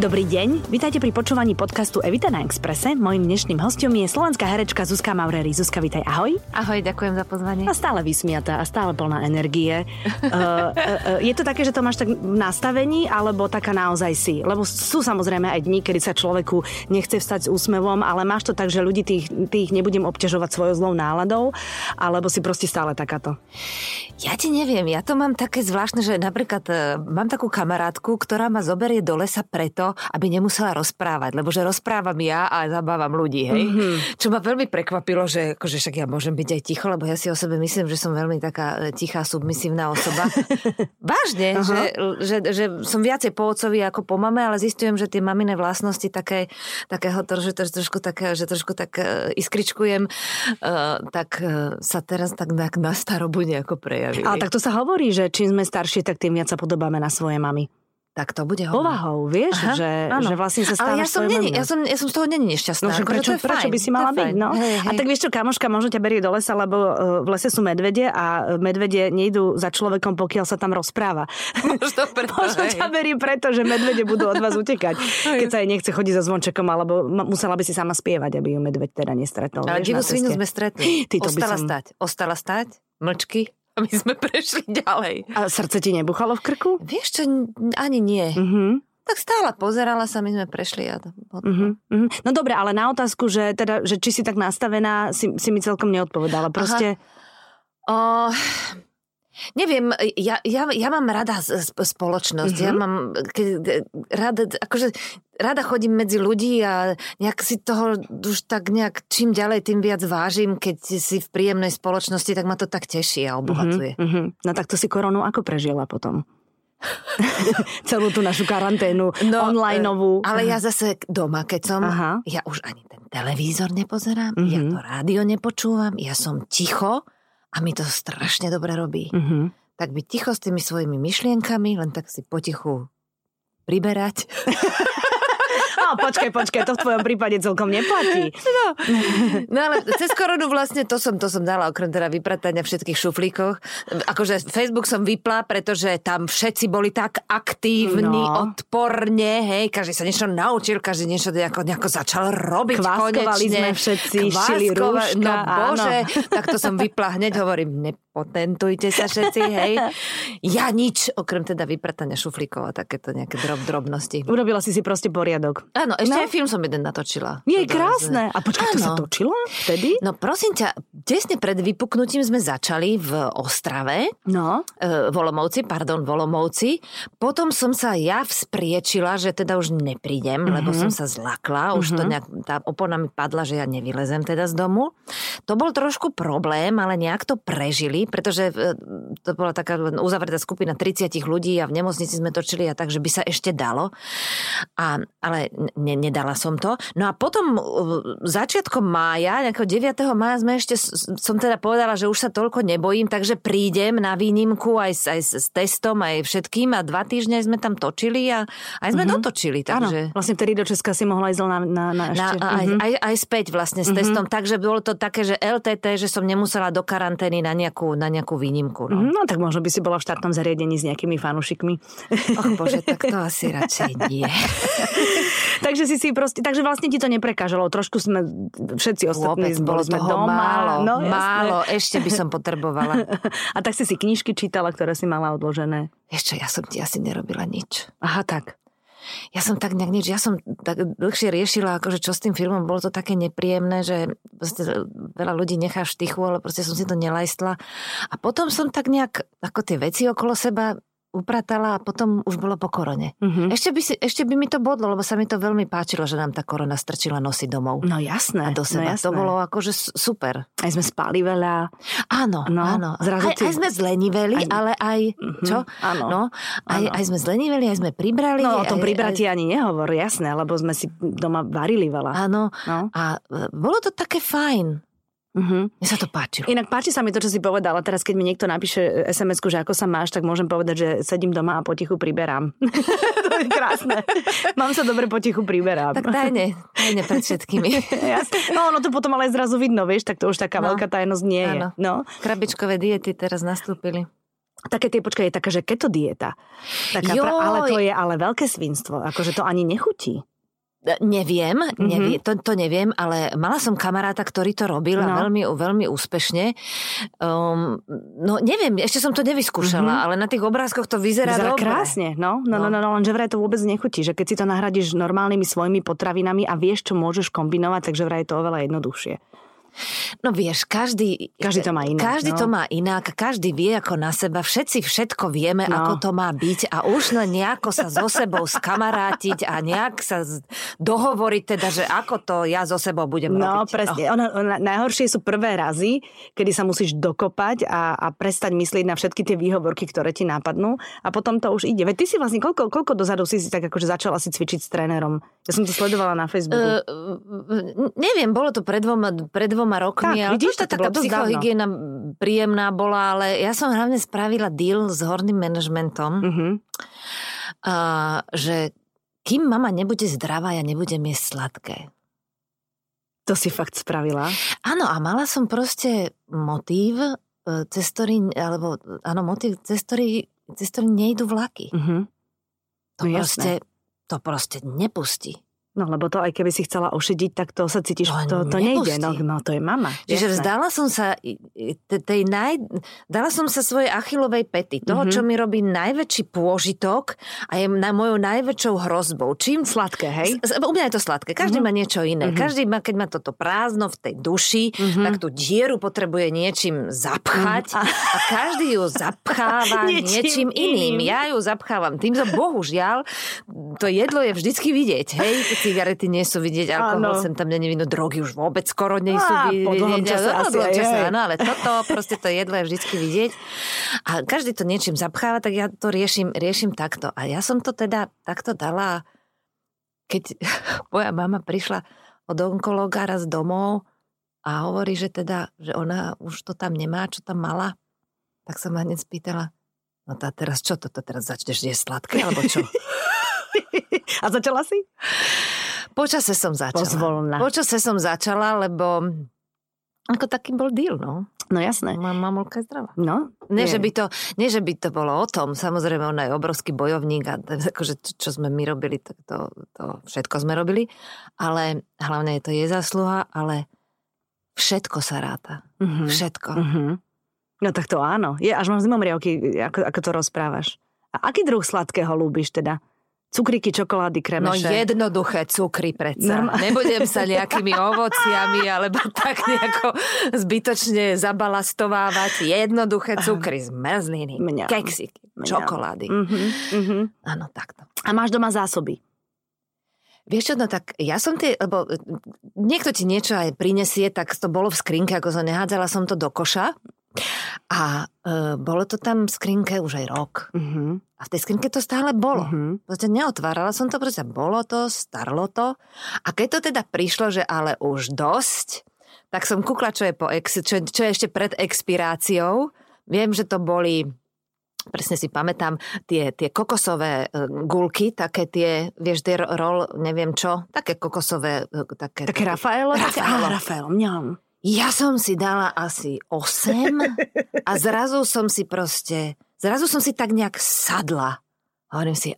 Dobrý deň, vítajte pri počúvaní podcastu Evita na Expresse. Mojím dnešným hosťom je slovenská herečka Zuzka Mauréry. Zuzka, vítaj, ahoj. Ahoj, ďakujem za pozvanie. A stále vysmiatá a stále plná energie. Je to také, že to máš tak v nastavení, alebo taká naozaj si? Lebo sú samozrejme aj dni, kedy sa človeku nechce vstať s úsmevom, ale máš to tak, že ľudí tých nebudem obťažovať svojou zlou náladou, alebo si proste stále takáto? Ja ti neviem, ja to mám také zvláštne, že napríklad mám takú kamarátku, ktorá ma zoberie do lesa preto, aby nemusela rozprávať, lebo že rozprávam ja a zabávam ľudí, hej. Mm-hmm. Čo ma veľmi prekvapilo, že akože však ja môžem byť aj ticho, lebo ja si o sebe myslím, že som veľmi taká tichá, submisívna osoba. Vážne, uh-huh. že som viacej po otcovi ako po mame, ale zistujem, že tie mamine vlastnosti trošku tak iskričkujem, tak sa teraz tak na starobu nejako prejavili. Ale tak to sa hovorí, že čím sme staršie, tak tým viac sa podobáme na svoje mamy. Tak to bude povahou, vieš, aha, že vlastne sa stávaš svojím maminou. Ja som z toho není nešťastná. No, prečo by si mala byť? No? Hej. A tak vieš čo, kamoška možno ťa berie do lesa, lebo v lese sú medvede a medvede nejdú za človekom, pokiaľ sa tam rozpráva. Možno preto, možno ťa berie preto, že medvede budú od vás utekať. Keď sa jej nechce chodiť za zvončekom, alebo musela by si sama spievať, aby ju medveď teda nestretol. Ale divú svinu sme stretli. Ostala stať, mlčky. A my sme prešli ďalej. A srdce ti nebuchalo v krku? Vieš čo, ani nie. Uh-huh. Tak stále pozerala sa, my sme prešli. Uh-huh. No dobre, ale na otázku, že či si tak nastavená, si mi celkom neodpovedala. Proste... Neviem, ja mám rada spoločnosť. Uh-huh. Ja mám rada chodím medzi ľudí a nejak si toho už tak nejak čím ďalej, tým viac vážim, keď si v príjemnej spoločnosti, tak ma to tak teší a obohacuje. Uh-huh. No tak to si koronu ako prežila potom? Celú tú našu karanténu onlineovú. Ale ja zase doma, keď som, ja už ani ten televízor nepozerám, ja to rádio nepočúvam, ja som ticho. A mi to strašne dobre robí. Mm-hmm. Tak byť ticho s tými svojimi myšlienkami, len tak si potichu priberať. No, počkaj, to v tvojom prípade celkom neplatí. No ale cez koronu vlastne to som dala, okrem teda vypratania všetkých šuflíkoch. Akože Facebook som vypla, pretože tam všetci boli tak aktívni, odporne, hej, každý sa niečo naučil, každý niečo nejako začal robiť. Kváskovali konečne. Sme všetci, šili rúška. No bože, áno. Tak to som vypla hneď, hovorím, nepotentujte sa všetci, hej. Ja nič, okrem teda vypratania šuflíkov a takéto nejaké drobnosti. Urobila si proste poriadok. Áno, ešte aj film som jeden natočila. Je krásne. A počkaj, to sa točilo vtedy? No prosím ťa, tesne pred vypuknutím sme začali v Ostrave. No. Volomovci. Potom som sa ja vzpriečila, že teda už neprídem, lebo som sa zlakla. Už to nejak, tá opona mi padla, že ja nevylezem teda z domu. To bol trošku problém, ale nejak to prežili, pretože to bola taká uzavretá skupina 30 ľudí a v nemocnici sme točili a tak, že by sa ešte dalo. Ale nedala som to. No a potom začiatkom mája, nejakého 9. mája som teda povedala, že už sa toľko nebojím, takže prídem na výnimku aj s testom, aj všetkým a 2 týždne sme tam točili a aj sme dotočili. Takže... Áno, vlastne vtedy do Česka si mohla ísť na ešte. Aj späť vlastne s testom, takže bolo to také, že LTT, že som nemusela do karantény na nejakú výnimku. No. No tak možno by si bola v štátnom zariadení s nejakými fanúšikmi. Och bože, tak to asi radšej nie. Takže takže vlastne ti to neprekážalo. Trošku sme všetci ostatní boli doma. Málo, ešte by som potrebovala. A tak si knižky čítala, ktoré si mala odložené. Ešte ja som ti asi nerobila nič. Aha, tak. Ja som tak dlhšie riešila, akože čo s tým filmom, bolo to také nepríjemné, že veľa ľudí nechá v štychu, ale proste som si to nelajstla. A potom som tak nejak, ako tie veci okolo seba upratala a potom už bolo po korone. Mm-hmm. Ešte by mi to bodlo, lebo sa mi to veľmi páčilo, že nám tá korona strčila nosy domov. No jasné. A do seba. No, to bolo akože super. Aj sme spali veľa. Áno. Aj sme zleniveli, ale aj... Čo? Áno. No, aj sme zleniveli, aj sme pribrali. No o tom pribrati ani nehovor, jasné, lebo sme si doma varili veľa. Áno. No. A bolo to také fajn. Mne sa to páčilo. Inak páči sa mi to, čo si povedala. Teraz, keď mi niekto napíše SMS-ku, že ako sa máš, tak môžem povedať, že sedím doma a potichu priberám. To je krásne. Mám sa dobre, potichu priberám. Tak tajne pred všetkými. No, ono to potom ale zrazu vidno, vieš, tak to už taká veľká tajnosť nie je. No. Krabičkové diety teraz nastúpili. Také tie, počkaj, je taká, že keto dieta. Ale to je ale veľké svinstvo. Akože to ani nechutí. Neviem, to neviem, ale mala som kamaráta, ktorý to robil a veľmi úspešne. Neviem, ešte som to nevyskúšala, ale na tých obrázkoch to vyzerá dobre. Krásne, no, lenže vraj to vôbec nechutí, že keď si to nahradíš normálnymi svojimi potravinami a vieš, čo môžeš kombinovať, takže vraj je to oveľa jednoduchšie. No vieš, každý to má inak. Každý vie ako na seba, všetci všetko vieme, ako to má byť a už len nejako sa so sebou skamarátiť a nejak sa dohovoriť teda, že ako to ja so sebou budem robiť. No presne, najhoršie sú prvé razy, kedy sa musíš dokopať a prestať myslieť na všetky tie výhovorky, ktoré ti napadnú a potom to už ide. Veď ty si vlastne, koľko dozadu si tak akože začala si cvičiť s trénerom? Ja som to sledovala na Facebooku. Neviem, bolo to pred dvoma rokmi, tak, ale vidíš, to taká psychohygiena príjemná bola, ale ja som hlavne spravila deal s horným manažmentom, že kým mama nebude zdravá, ja nebudem jesť sladké. To si fakt spravila? Áno, a mala som proste motív, cez ktorý nejdu vlaky. Uh-huh. To proste nepustí. No lebo to, aj keby si chcela ošediť, tak to sa cítiš, to nejde. No to je mama. Čiže vzdala som sa dala som sa svojej achilovej päty. Toho, čo mi robí najväčší pôžitok a je mojou najväčšou hrozbou. Čím sladké, hej? U mňa je to sladké. Každý má niečo iné. Každý má, keď má toto prázdno v tej duši, tak tú dieru potrebuje niečím zapchať a každý ju zapcháva niečím iným. Ja ju zapchávam tým, že bohužiaľ to jedlo je vždycky vidieť, hej? Cigarety nie sú vidieť, alkohol sem tam nie vidno, drogy už vôbec skoro nie sú vidieť. Po dlhom čase ale toto proste to jedlo je vždycky vidieť. A každý to niečím zapcháva, tak ja to riešim takto. A ja som to teda takto dala, keď moja mama prišla od onkológa raz domov a hovorí, že teda, že ona už to tam nemá, čo tam mala, tak sa ma hneď spýtala, no tá teraz čo, toto teraz začneš jesť sladké, alebo čo? A začala si? Počase som začala. Pozvolna. Počase som začala, lebo ako taký bol deal, no. No jasné. Mamulka je zdravá. No. Nie, že by to bolo o tom. Samozrejme, ona je obrovský bojovník a akože, čo sme my robili, tak to všetko sme robili. Ale hlavne je to jej zásluha, ale všetko sa ráta. Mm-hmm. Všetko. Mm-hmm. No tak to áno. Je, až mám zimom riavky, ako to rozprávaš. A aký druh sladkého ľúbiš teda? Cukriky, čokolády, kremeše. No jednoduché cukry predsa. Nebudem sa nejakými ovociami alebo tak nejako zbytočne zabalastovávať. Jednoduché cukry z mrzliny, keksiky, čokolády. Áno, takto. A máš doma zásoby? Vieš čo, no tak ja som tie, lebo niekto ti niečo aj prinesie, tak to bolo v skrinke, ako som nehádzala som to do koša. A bolo to tam v skrinke už aj rok. Uh-huh. A v tej skrinke to stále bolo. Proste neotvárala som to, proste bolo to, starlo to. A keď to teda prišlo, že ale už dosť, tak som kúkla, čo je ešte pred expiráciou. Viem, že to boli, presne si pamätám, tie kokosové gulky, také tie, vieš, tie roll, neviem čo, také kokosové. Také Rafaello? Rafaello, mňam. Ja som si dala asi 8 a zrazu som si tak nejak sadla. Hovorím si,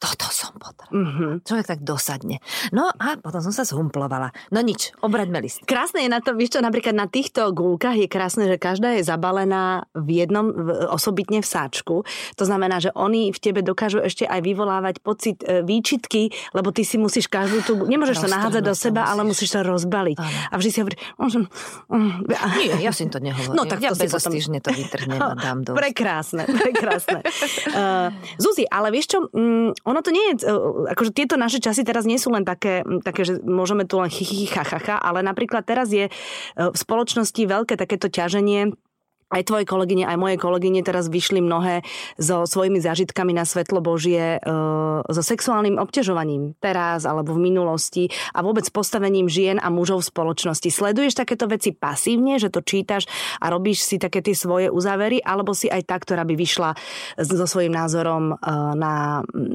toto som potrebovala. Mm-hmm. Človek tak dosadne. No a potom som sa zhumplovala. No nič, obraďme list. Krásne je na to, víš čo, napríklad na týchto gulkách je krásne, že každá je zabalená v jednom, osobitne v sáčku. To znamená, že oni v tebe dokážu ešte aj vyvolávať pocit výčitky, lebo ty si musíš každú tú... Nemôžeš sa nahádzať do seba, ale musíš sa rozbaliť. Áno. A vždy si hovoríš... Nie, ja si to nehovorím. No tak ja to si potom... bezostižne to vytrhnem a dám do... Prekrásne. Zuzi, ale vieš čo, ono to nie je, akože tieto naše časy teraz nie sú len také, že môžeme tu len chichichachacha, ale napríklad teraz je v spoločnosti veľké takéto ťaženie. Aj tvoje kolegyne, aj moje kolegyne teraz vyšli mnohé so svojimi zážitkami na svetlo Božie, so sexuálnym obťažovaním teraz alebo v minulosti a vôbec postavením žien a mužov v spoločnosti. Sleduješ takéto veci pasívne, že to čítaš a robíš si také tie svoje uzávery, alebo si aj tá, ktorá by vyšla so svojím názorom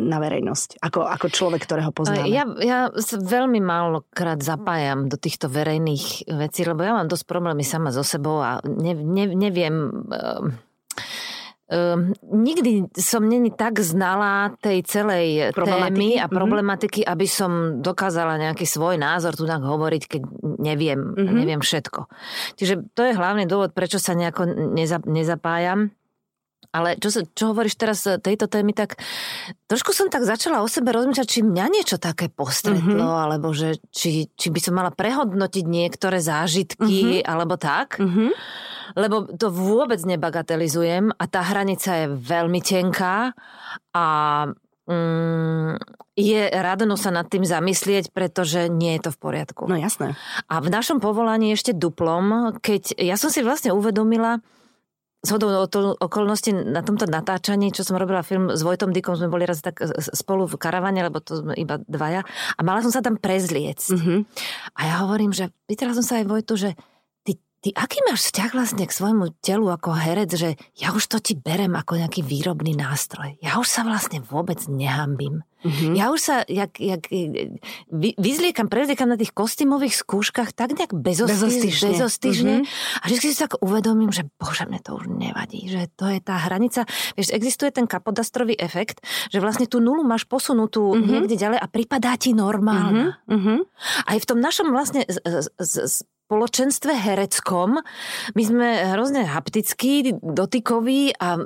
na verejnosť, ako človek, ktorého poznáme? Ja sa veľmi málokrát zapájam do týchto verejných vecí, lebo ja mám dosť problémy sama so sebou a neviem Nikdy som neni tak znala tej celej témy a problematiky, aby som dokázala nejaký svoj názor tu tak hovoriť, keď neviem všetko. Čiže to je hlavný dôvod, prečo sa nejako nezapájam. Ale čo hovoríš teraz tejto témy, tak trošku som tak začala o sebe rozmýšľať, či mňa niečo také postretlo, alebo že či by som mala prehodnotiť niektoré zážitky, alebo tak. Lebo to vôbec nebagatelizujem a tá hranica je veľmi tenká a je radno sa nad tým zamyslieť, pretože nie je to v poriadku. No jasné. A v našom povolaní ešte duplom, keď ja som si vlastne uvedomila, zhodou okolností na tomto natáčaní, čo som robila film s Vojtom Dykom, sme boli raz tak spolu v karavane, lebo to sme iba dvaja, a mala som sa tam prezliecť. A ja hovorím, že pýtala som sa aj Vojtu, že ty aký máš vzťah vlastne k svojmu telu ako herec, že ja už to ti berem ako nejaký výrobný nástroj. Ja už sa vlastne vôbec nehambím. Ja už sa prezliekam na tých kostýmových skúškach tak nejak bezostyžne. A vždy si tak uvedomím, že bože, mne to už nevadí, že to je tá hranica. Vieš, existuje ten kapodastrový efekt, že vlastne tú nulu máš posunutú niekde ďalej a pripadá ti normálna. Aj v tom našom vlastne spoločenstve hereckom. My sme hrozne haptickí, dotykoví a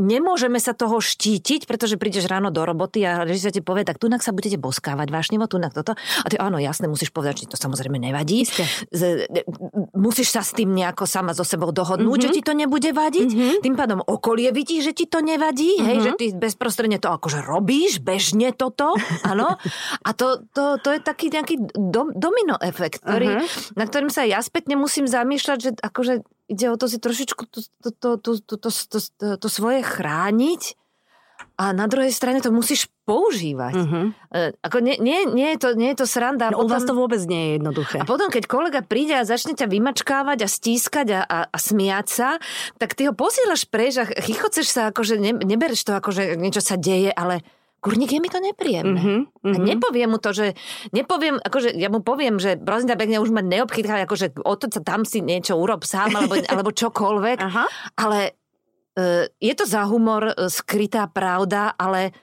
nemôžeme sa toho štítiť, pretože prídeš ráno do roboty a režisér ti povie, tak tunak sa budete boskávať vášnivo, tunak toto. A ty áno, jasne, musíš povedať, že to samozrejme nevadí. Musíš sa s tým nejako sama so sebou dohodnúť, že ti to nebude vadiť. Tým pádom okolie vidí, že ti to nevadí, hej, že ty bezprostredne to akože robíš, bežne toto, áno. A to je taký nejaký domino efekt, ktorý, na ktorým sa ja spätne musím zamýšľať, že akože ide o to si trošičku to svoje chrániť a na druhej strane to musíš používať. Ako nie je to sranda. No, potom, u vás to vôbec nie je jednoduché. A potom, keď kolega príde a začne ťa vymačkávať a stískať a smiať sa, tak ty ho posielaš preč a chichoceš sa, akože nebereš to, akože niečo sa deje, ale kurník, je mi to nepríjemné. A nepoviem mu to, že ja mu poviem, že prosím ťa pekne, už ma neobchytkáva, akože otoč sa tam si niečo urob sám, alebo čokoľvek. Ale je to za humor skrytá pravda, ale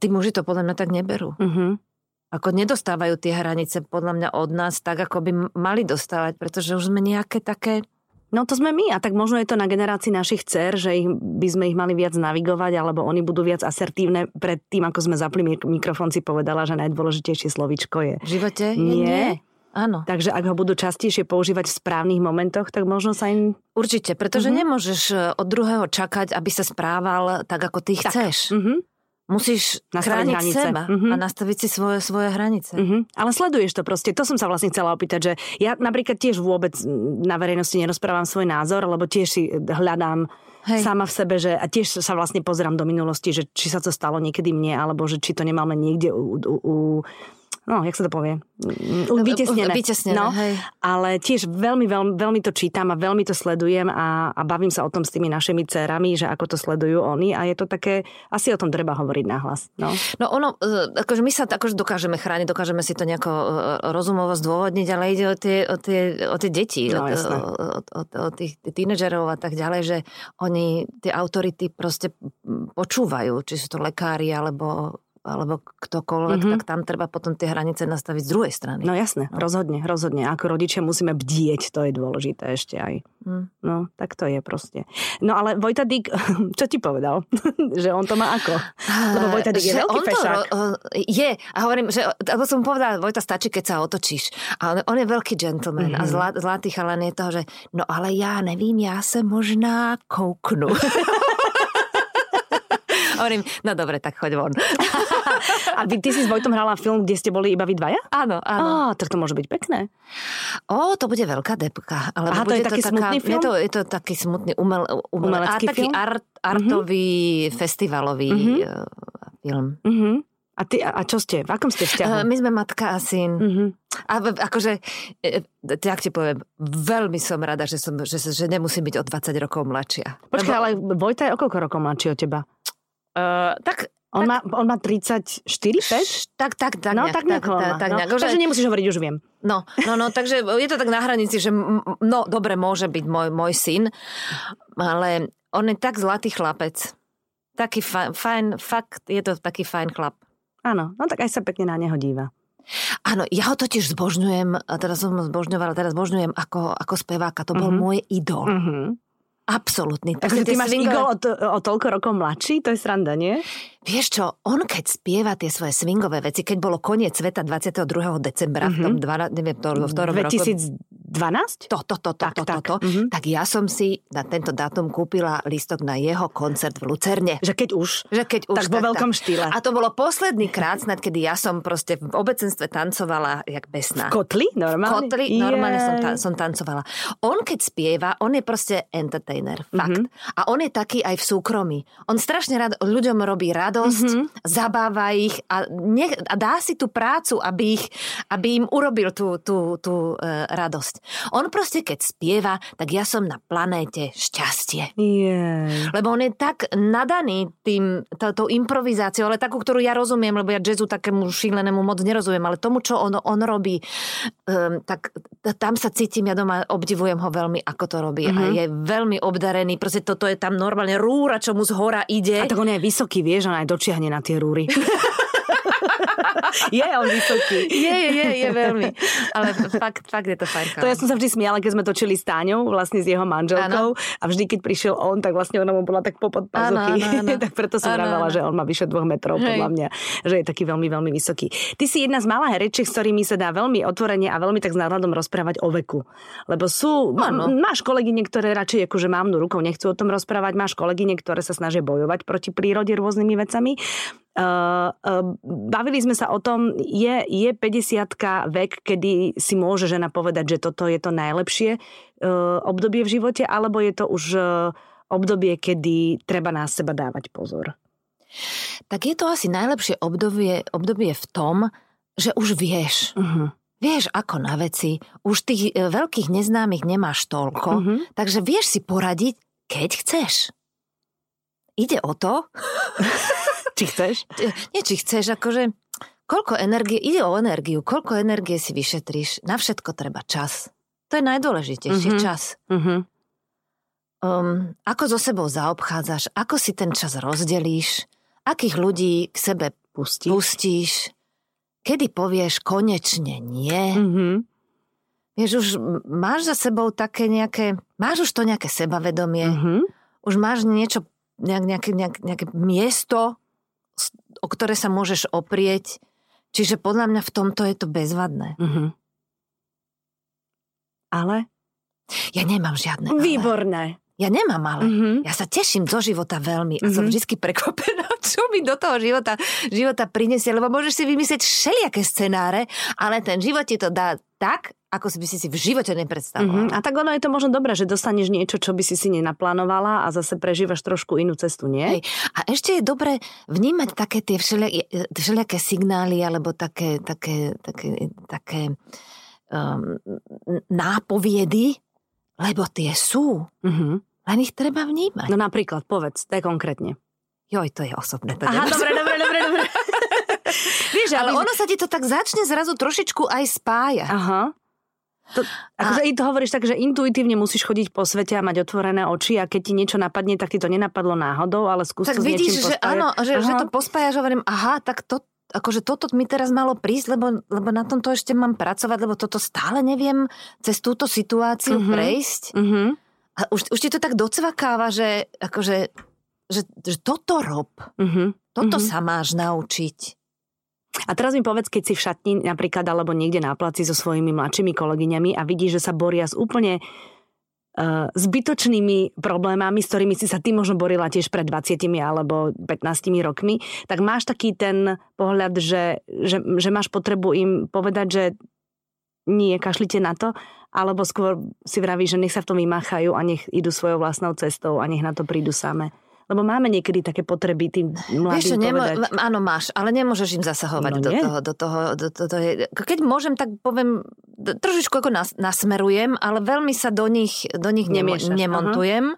tí muži to podľa mňa tak neberú. Ako nedostávajú tie hranice podľa mňa od nás tak, ako by mali dostávať, pretože už sme nejaké také. No to sme my a tak možno je to na generácii našich dcer, že by sme ich mali viac navigovať alebo oni budú viac asertívne pred tým, ako sme zapli mikrofón, si povedala, že najdôležitejšie slovíčko je. V živote? Nie. Áno. Takže ak ho budú častejšie používať v správnych momentoch, tak možno sa im... Určite, pretože nemôžeš od druhého čakať, aby sa správal tak, ako ty chceš. Musíš chrániť seba a nastaviť si svoje hranice. Ale sleduješ to proste. To som sa vlastne chcela opýtať, že ja napríklad tiež vôbec na verejnosti nerozprávam svoj názor, lebo tiež si hľadám sama v sebe, že a tiež sa vlastne pozerám do minulosti, že či sa to stalo niekedy mne, alebo že či to nemáme niekde no, jak sa to povie? Vytesnené. No, ale tiež veľmi to čítam a veľmi to sledujem a bavím sa o tom s tými našimi dcerami, že ako to sledujú oni a je to také, asi o tom treba hovoriť nahlas. No ono, akože my sa akože dokážeme chrániť, dokážeme si to nejako rozumovo zdôvodniť, ale ide o tie deti, no, o tých tínedžerov a tak ďalej, že oni tie autority proste počúvajú, či sú to lekári alebo ktokoľvek, tak tam treba potom tie hranice nastaviť z druhej strany. No jasné, rozhodne. Ako rodičia musíme bdieť, to je dôležité ešte aj. No, tak to je proste. No ale Vojta Dyk, čo ti povedal? Že on to má ako? Lebo Vojta Dyk je veľký fešák. Je, a hovorím, že, ako som povedala, Vojta, stačí, keď sa otočíš. A on je veľký gentleman a zlatý chalan je toho, že no ale ja nevím, ja sa možná kouknu. Hovorím, no dobre, tak choď von. A ty si s Vojtom hrala film, kde ste boli iba vy dvaja? Áno. Tak to môže byť pekné. To bude veľká depka. Aha, to je taký smutný film? Je to taký smutný umelecký film? Taký artový, festivalový film. A ty, a čo ste? V akom ste vzťahu? My sme matka a syn. A akože, tak ti poviem, veľmi som rada, že nemusím byť o 20 rokov mladšia. Počkaj, ale Vojta je o koľko rokov mladší od teba? On má 34, 5? Tak. No, tak nejak. Takže nemusíš hovoriť, už viem. No, takže je to tak na hranici, že dobre, môže byť môj syn, ale On je tak zlatý chlapec. Taký fajn, fakt je to taký fajn chlap. Áno, no tak aj sa pekne na neho díva. Áno, ja ho totiž zbožňujem, a teraz som ho zbožňovala, teraz zbožňujem ako speváka, to bol môj idol. Absolútny. Takže ty máš idol o toľko rokov mladší? To je sranda, nie? Vieš čo, on keď spieva tie svoje swingové veci, keď bolo koniec sveta 22. decembra v tom 2012? Tak ja som si na tento dátum kúpila lístok na jeho koncert v Lucerne. Že keď už. Tak vo veľkom štýle. A to bolo posledný krát snad, kedy ja som proste v obecenstve tancovala jak besná. V kotli? Normálne? Normálne som tancovala. On keď spieva, on je proste entertainer. Fakt. A on je taký aj v súkromí. On strašne rád ľuďom robí radosť, zabáva ich a dá si tú prácu, aby im urobil tú radosť. On proste, keď spieva, tak ja som na planéte šťastie. Yeah. Lebo on je tak nadaný tou improvizáciou, ale takú, ktorú ja rozumiem, lebo ja jazzu takému šílenému moc nerozumiem, ale tomu, čo on robí, tak tam sa cítim, ja doma obdivujem ho veľmi, ako to robí. A je veľmi obdarený, proste toto je tam normálne rúra, čo mu z hora ide. A tak on je vysoký, vieš, on aj dočiahne na tie rúry. Je on vysoký. Je veľmi. Ale fakt je to fajn. To ja som sa vždy smiala, keď sme točili s Táňou, vlastne s jeho manželkou. Ano. A vždy, keď prišiel on, tak vlastne ona mu bola tak popod pazuchy. Tak preto som vravala, že on má vyše 2 metrov, podľa mňa. Že je taký veľmi, veľmi vysoký. Ty si jedna z malých herečiek, s ktorými sa dá veľmi otvorene a veľmi tak s náhľadom rozprávať o veku. Lebo máš kolegyne, ktoré radšej akože mávnu rukou nechcú o tom rozprávať, máš kolegyne, ktoré sa snažia bojovať proti prírode rôznymi vecami. Bavili sme sa o tom, je 50-ka vek, kedy si môže žena povedať, že toto je to najlepšie obdobie v živote, alebo je to už obdobie, kedy treba na seba dávať pozor? Tak je to asi najlepšie obdobie v tom, že už vieš. Vieš, ako na veci. Už tých veľkých neznámych nemáš toľko, takže vieš si poradiť, keď chceš. Ide o to... Či chceš? Nie, či chceš, akože koľko energie, ide o energiu, koľko energie si vyšetríš, na všetko treba čas. To je najdôležitejšie, čas. Ako so sebou zaobchádzaš, ako si ten čas rozdelíš, akých ľudí k sebe pustíš, kedy povieš konečne nie. Vieš, už máš za sebou také nejaké, máš už to nejaké sebavedomie, už máš niečo, nejaké miesto, o ktoré sa môžeš oprieť. Čiže podľa mňa v tomto je to bezvadné. Ale? Ja nemám žiadne ale. Výborné. Ja nemám ale. Ja sa teším zo života veľmi a som vždy prekvapená, čo mi do toho života prinesie, lebo môžeš si vymyslieť všelijaké scenáre, ale ten život ti to dá tak, ako by si v živote nepredstavovala. A tak ono je to možno dobré, že dostaneš niečo, čo by si nenaplánovala a zase prežívaš trošku inú cestu, nie? Hej. A ešte je dobré vnímať také tie všelijaké signály alebo také nápoviedy, lebo tie sú. Len ich treba vnímať. No napríklad, povedz, to je konkrétne. Joj, to je osobné. To aha, dobre. Vieš, ale ono sa ti to tak začne zrazu trošičku aj spája. Aha. To hovoríš tak, že intuitívne musíš chodiť po svete a mať otvorené oči a keď ti niečo napadne, tak ti to nenapadlo náhodou, ale skús to s niečím pospájať. Tak vidíš, že to pospájaš, hovorím, tak to, akože toto mi teraz malo prísť, lebo na tom to ešte mám pracovať, lebo toto stále neviem cez túto situáciu prejsť. A už ti to tak docvakáva, že akože že toto rob. Toto sa máš naučiť. A teraz mi povedz, keď si v šatni napríklad alebo niekde na placi so svojimi mladšími kolegyňami a vidíš, že sa boria s úplne zbytočnými problémami, s ktorými si sa ty možno borila tiež pred 20 alebo 15 rokmi, tak máš taký ten pohľad, že máš potrebu im povedať, že nie, kašlite na to, alebo skôr si vravíš, že nech sa v tom vymáchajú a nech idú svojou vlastnou cestou a nech na to prídu same. Lebo máme niekedy také potreby tým mladým povedať. Áno, máš, ale nemôžeš im zasahovať do toho. Keď môžem, tak poviem, trošičku ako nasmerujem, ale veľmi sa do nich nemontujem.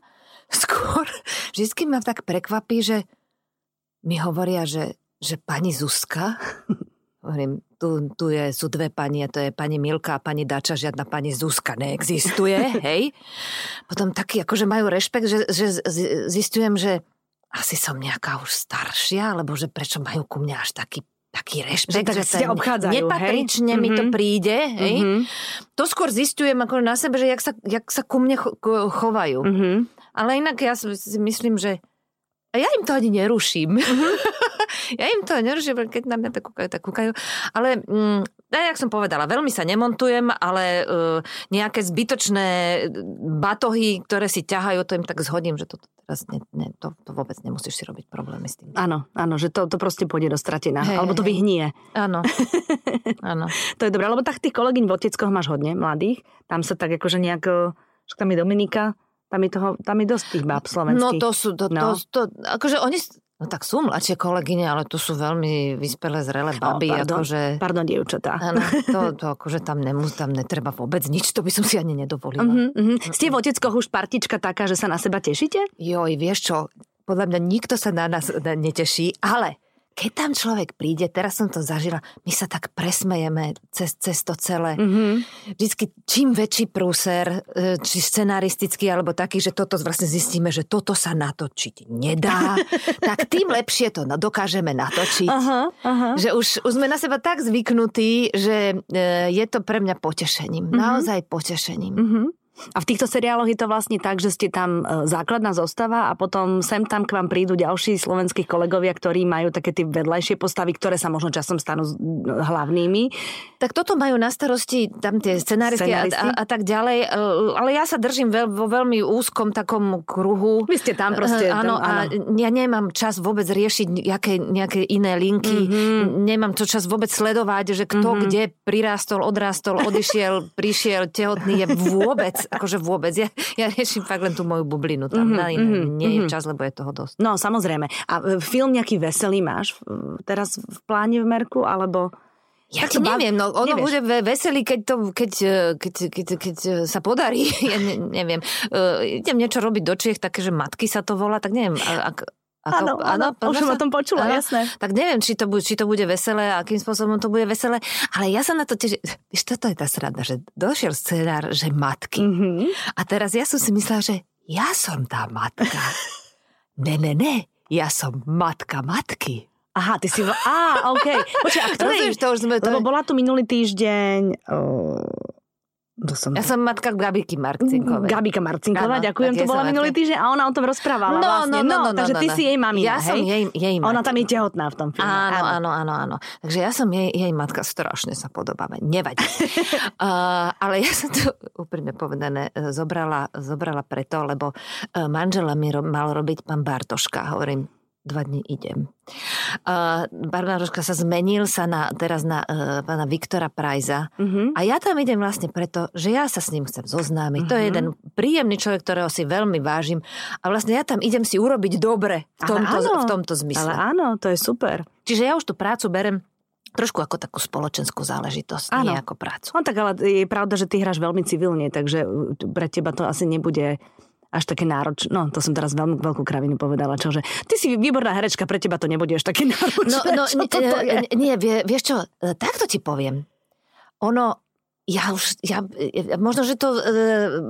Skôr vždycky ma tak prekvapí, že mi hovoria, že pani Zuzka, Hovorím, sú dve pani, to je pani Milka a pani Dača, žiadna pani Zuzka neexistuje, hej. Potom taký, akože majú rešpekt, že zistujem, že asi som nejaká už staršia, alebo že prečo majú ku mňa až taký rešpekt, že nepatrične hej? Mi to príde, hej. To skôr zistujem ako na sebe, že jak sa ku mne chovajú. Ale inak ja si myslím, že ja im to ani neruším. Ja im to neruším, keď na mňa tak kúkajú. Ale, jak som povedala, veľmi sa nemontujem, ale nejaké zbytočné batohy, ktoré si ťahajú, to im tak zhodím, že toto teraz to vôbec nemusíš si robiť problémy s tým. Áno, že to proste pôjde do stratená. Hey, alebo to vyhnie. Áno. To je dobré, lebo tak tých kolegyň v Oteckoch máš hodne, mladých. Tam sa tak akože nejako, že tam je Dominika, tam je dosť tých báb slovenských. Akože oni... No tak sú mladšie kolegyne, ale tu sú veľmi vyspelé zrelé baby. Pardon, dievčatá. Áno, to akože tam netreba vôbec nič, to by som si ani nedovolila. Ste v Oteckoch už partička taká, že sa na seba tešíte? Joj, vieš čo, podľa mňa nikto sa na nás neteší, ale keď tam človek príde, teraz som to zažila, my sa tak presmejeme cez to celé. Vždycky čím väčší prúser, či scenaristický, alebo taký, že toto vlastne zistíme, že toto sa natočiť nedá, tak tým lepšie to dokážeme natočiť. Že už sme na seba tak zvyknutí, že je to pre mňa potešením. Naozaj potešením. A v týchto seriáloch je to vlastne tak, že ste tam základná zostava a potom sem tam k vám prídu ďalší slovenskí kolegovia, ktorí majú také tie vedľajšie postavy, ktoré sa možno časom stanú hlavnými. Tak toto majú na starosti tam tie scenáristi a tak ďalej, ale ja sa držím vo veľmi úzkom takom kruhu. Vy ste tam proste. Áno. A ja nemám čas vôbec riešiť nejaké iné linky, nemám to čas vôbec sledovať, že kto kde prirástol, odrástol, odišiel, prišiel, tehotný je vôbec. Akože vôbec. Ja riešim fakt len tú moju bublinu. Tam nie je čas, lebo je toho dosť. No, samozrejme. A film nejaký veselý máš teraz v pláne v Merku, alebo... Ja ti neviem, no ono nevieš. Bude veselý, keď sa podarí. Ja neviem. Idem niečo robiť do Čiech, také, že Matky sa to volá, tak neviem, Áno, už som o tom počula, jasné. Tak neviem, či to bude veselé a akým spôsobom to bude veselé, ale ja sa na to teším. Víš, toto je tá sranda, že došiel scenár, že Matky. A teraz ja som si myslela, že ja som tá matka. Ne, ja som matka Matky. Aha, ty si... okej. Počkaj, a ktorý? Lebo bola tu minulý týždeň... Ja som matka Gabíky Marcinkovej. Gabíka Marcinková, ďakujem, to bola minulý týždeň a ona o tom rozprávala vlastne. No, takže ty si jej mamina, ja hej? Ja som jej matka. Ona tam je tehotná v tom filme. Áno. Takže ja som jej matka, strašne sa podobáme, nevadí. Ale ja som to úprimne povedané zobrala preto, lebo manžela mi mal robiť pán Bartoška, hovorím. 2 dní idem. Barbaroška sa zmenil teraz na pána Viktora Prajza. A ja tam idem vlastne preto, že ja sa s ním chcem zoznámiť. To je jeden príjemný človek, ktorého si veľmi vážim. A vlastne ja tam idem si urobiť dobre v tomto zmysle. Ale áno, to je super. Čiže ja už tú prácu berem trošku ako takú spoločenskú záležitosť, nie ako prácu. No tak, ale je pravda, že ty hráš veľmi civilne, takže pre teba to asi nebude... až také náročné. No, to som teraz veľkú kravinu povedala, čože ty si výborná herečka, pre teba to nebude až také náročné. Vieš čo, takto ti poviem. Ono, možno, že to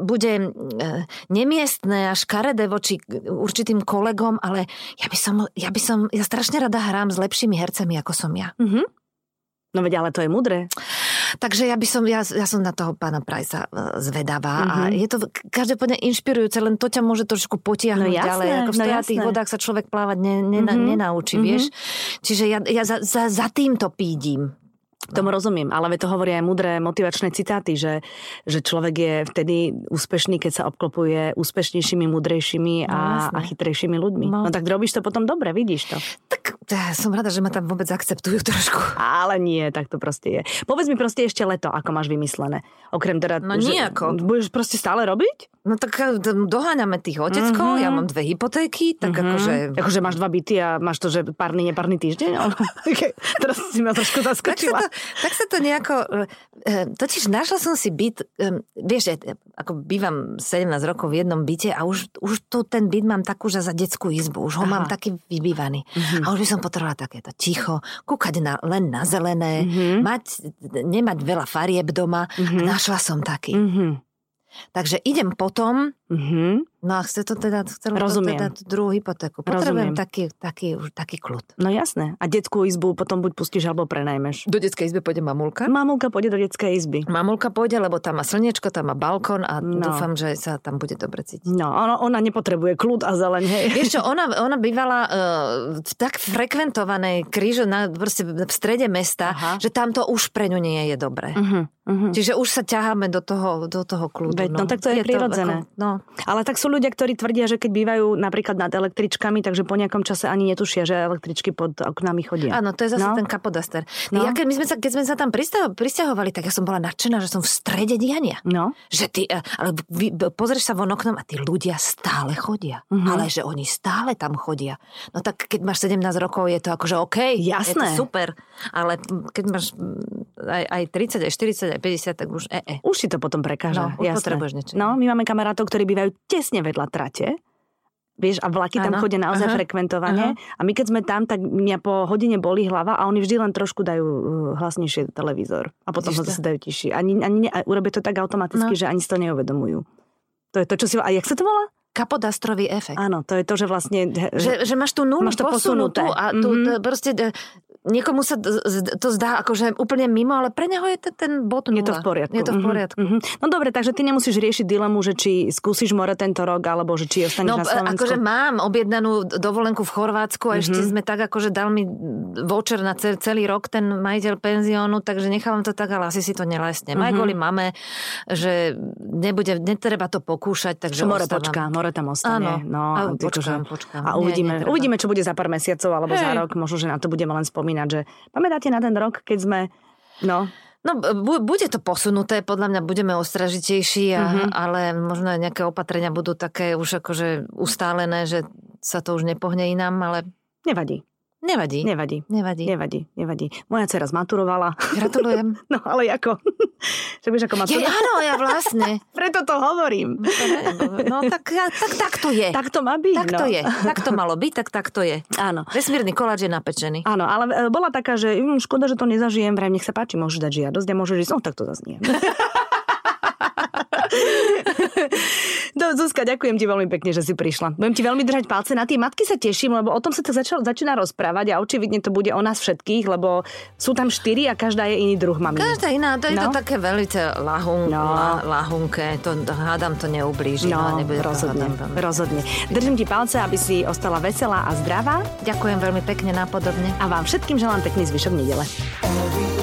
bude nemiestné a škaredé voči určitým kolegom, ale ja strašne rada hrám s lepšími hercami, ako som ja. No veď, ale to je mudré. Takže ja som na toho pána Prajza zvedavá a je to každopádne inšpirujúce, len to ťa môže trošku potiahnuť ďalej. Ako v stojatých vodách sa človek plávať nenaučí, vieš. Čiže ja za tým to pídim. Tomu rozumiem, ale to hovoria aj múdre motivačné citáty, že človek je vtedy úspešný, keď sa obklopuje úspešnejšími, múdrejšími a chytrejšími ľuďmi. No tak robíš to potom dobre, vidíš to. Tak som rada, že ma tam vôbec akceptujú trošku. Ale nie, tak to proste je. Povedz mi proste ešte leto, ako máš vymyslené. Okrem teda... No nejako. Budeš proste stále robiť? No tak doháňame tých Oteckov, ja mám 2 hypotéky, tak akože... Akože máš 2 byty a máš to, že párny, nepárny týždeň? Teraz si ma trošku zaskočila. Tak sa to nejako... Totiž našla som si byt... Vieš, ako bývam 17 rokov v jednom byte a už ten byt mám takú, že za detskú izbu. Už ho mám taký vybývaný. A už by som som potrebovala takéto ticho, kúkať len na zelené, nemať veľa farieb doma a našla som taký. Takže idem potom, no a chcem teda druhú hypotéku. Potrebujem taký kľud. No jasné. A detskú izbu potom buď pustíš, alebo prenajmeš. Do detskej izby pôjde mamulka? Mamulka pôjde do detskej izby. Mamulka pôjde, lebo tam má slniečko, tam má balkón a dúfam, že sa tam bude dobre cítiť. No, ona nepotrebuje kľud a zeleň. Vieš čo, ona bývala v tak frekventovanej krížu v strede mesta, že tam to už pre ňu nie je dobré. Čiže už sa ťaháme do toho kľudu. No tak to je prirodzené. Ale tak sú ľudia, ktorí tvrdia, že keď bývajú napríklad nad električkami, takže po nejakom čase ani netušia, že električky pod oknami chodia. Áno, to je zase ten kapodaster. No. Keď sme sa tam prisťahovali, tak ja som bola nadšená, že som v strede diania. No. Že ty, ale pozrieš sa von oknom a tí ľudia stále chodia. Ale že oni stále tam chodia. No tak keď máš 17 rokov, je to akože OK. Jasné. Je to super. Ale keď máš aj 30, aj 40, 50, tak už Už si to potom prekáža. No, už potrebuješ niečo. No, my máme kamarátov, ktorí bývajú tesne vedľa trate. Vieš, a vlaky tam chodia naozaj frekventovane. A my keď sme tam, tak mňa po hodine bolí hlava a oni vždy len trošku dajú hlasnejšie televízor. A potom ho zase dajú tichší. A urobia to tak automaticky, že ani si to neuvedomujú. To je to, čo si... A jak sa to volá? Kapodastrový efekt. Áno, to je to, že vlastne... Že máš tú nulu posunutú a proste... Niekomu sa to zdá akože úplne mimo, ale pre neho je ten bod nula. Je to v poriadku. No dobre, takže ty nemusíš riešiť dilemu, že či skúsiš more tento rok, alebo že či ostaneš na Slovensku. No akože mám objednanú dovolenku v Chorvátsku a ešte sme tak akože dal mi voucher na celý rok ten majiteľ penziónu, takže nechávam to tak, ale asi si to nelesne. Aj kvôli mame, že netreba to pokúšať, takže more ostávam. More tam ostane. No, počkám. A uvidíme, čo bude za pár mesiacov alebo za rok, možno že na to budeme len spomínať. Ináč, pamätáte na ten rok, keď sme... No, bude to posunuté, podľa mňa budeme ostražitejší, ale možno nejaké opatrenia budú také už akože ustálené, že sa to už nepohne inám, ale... Nevadí. Moja dcera zmaturovala. Gratulujem. No, ale ako? Že byš ako maturovala? Áno, ja vlastne. Preto to hovorím. No, tak to je. Tak to má byť. Tak to je. Tak to malo byť, tak to je. Áno. Vesmírny koláč je napečený. Áno, ale bola taká, že škoda, že to nezažijem. Vraj, nech sa páči, môžeš dať žiadosť a môžeš ísť. No, tak to zaznie. Zuzka, ďakujem ti veľmi pekne, že si prišla. Budem ti veľmi držať palce na tie matky, sa teším, lebo o tom sa to začína rozprávať a očividne to bude o nás všetkých, lebo sú tam 4 a každá je iný druh maminy. Každá iná, to je to také veľmi lahunké, to hádam to neublíži. No, rozhodne. Držím ti palce, aby si ostala veselá a zdravá. Ďakujem veľmi pekne, napodobne. A vám všetkým želám pekný zvyšok nedele.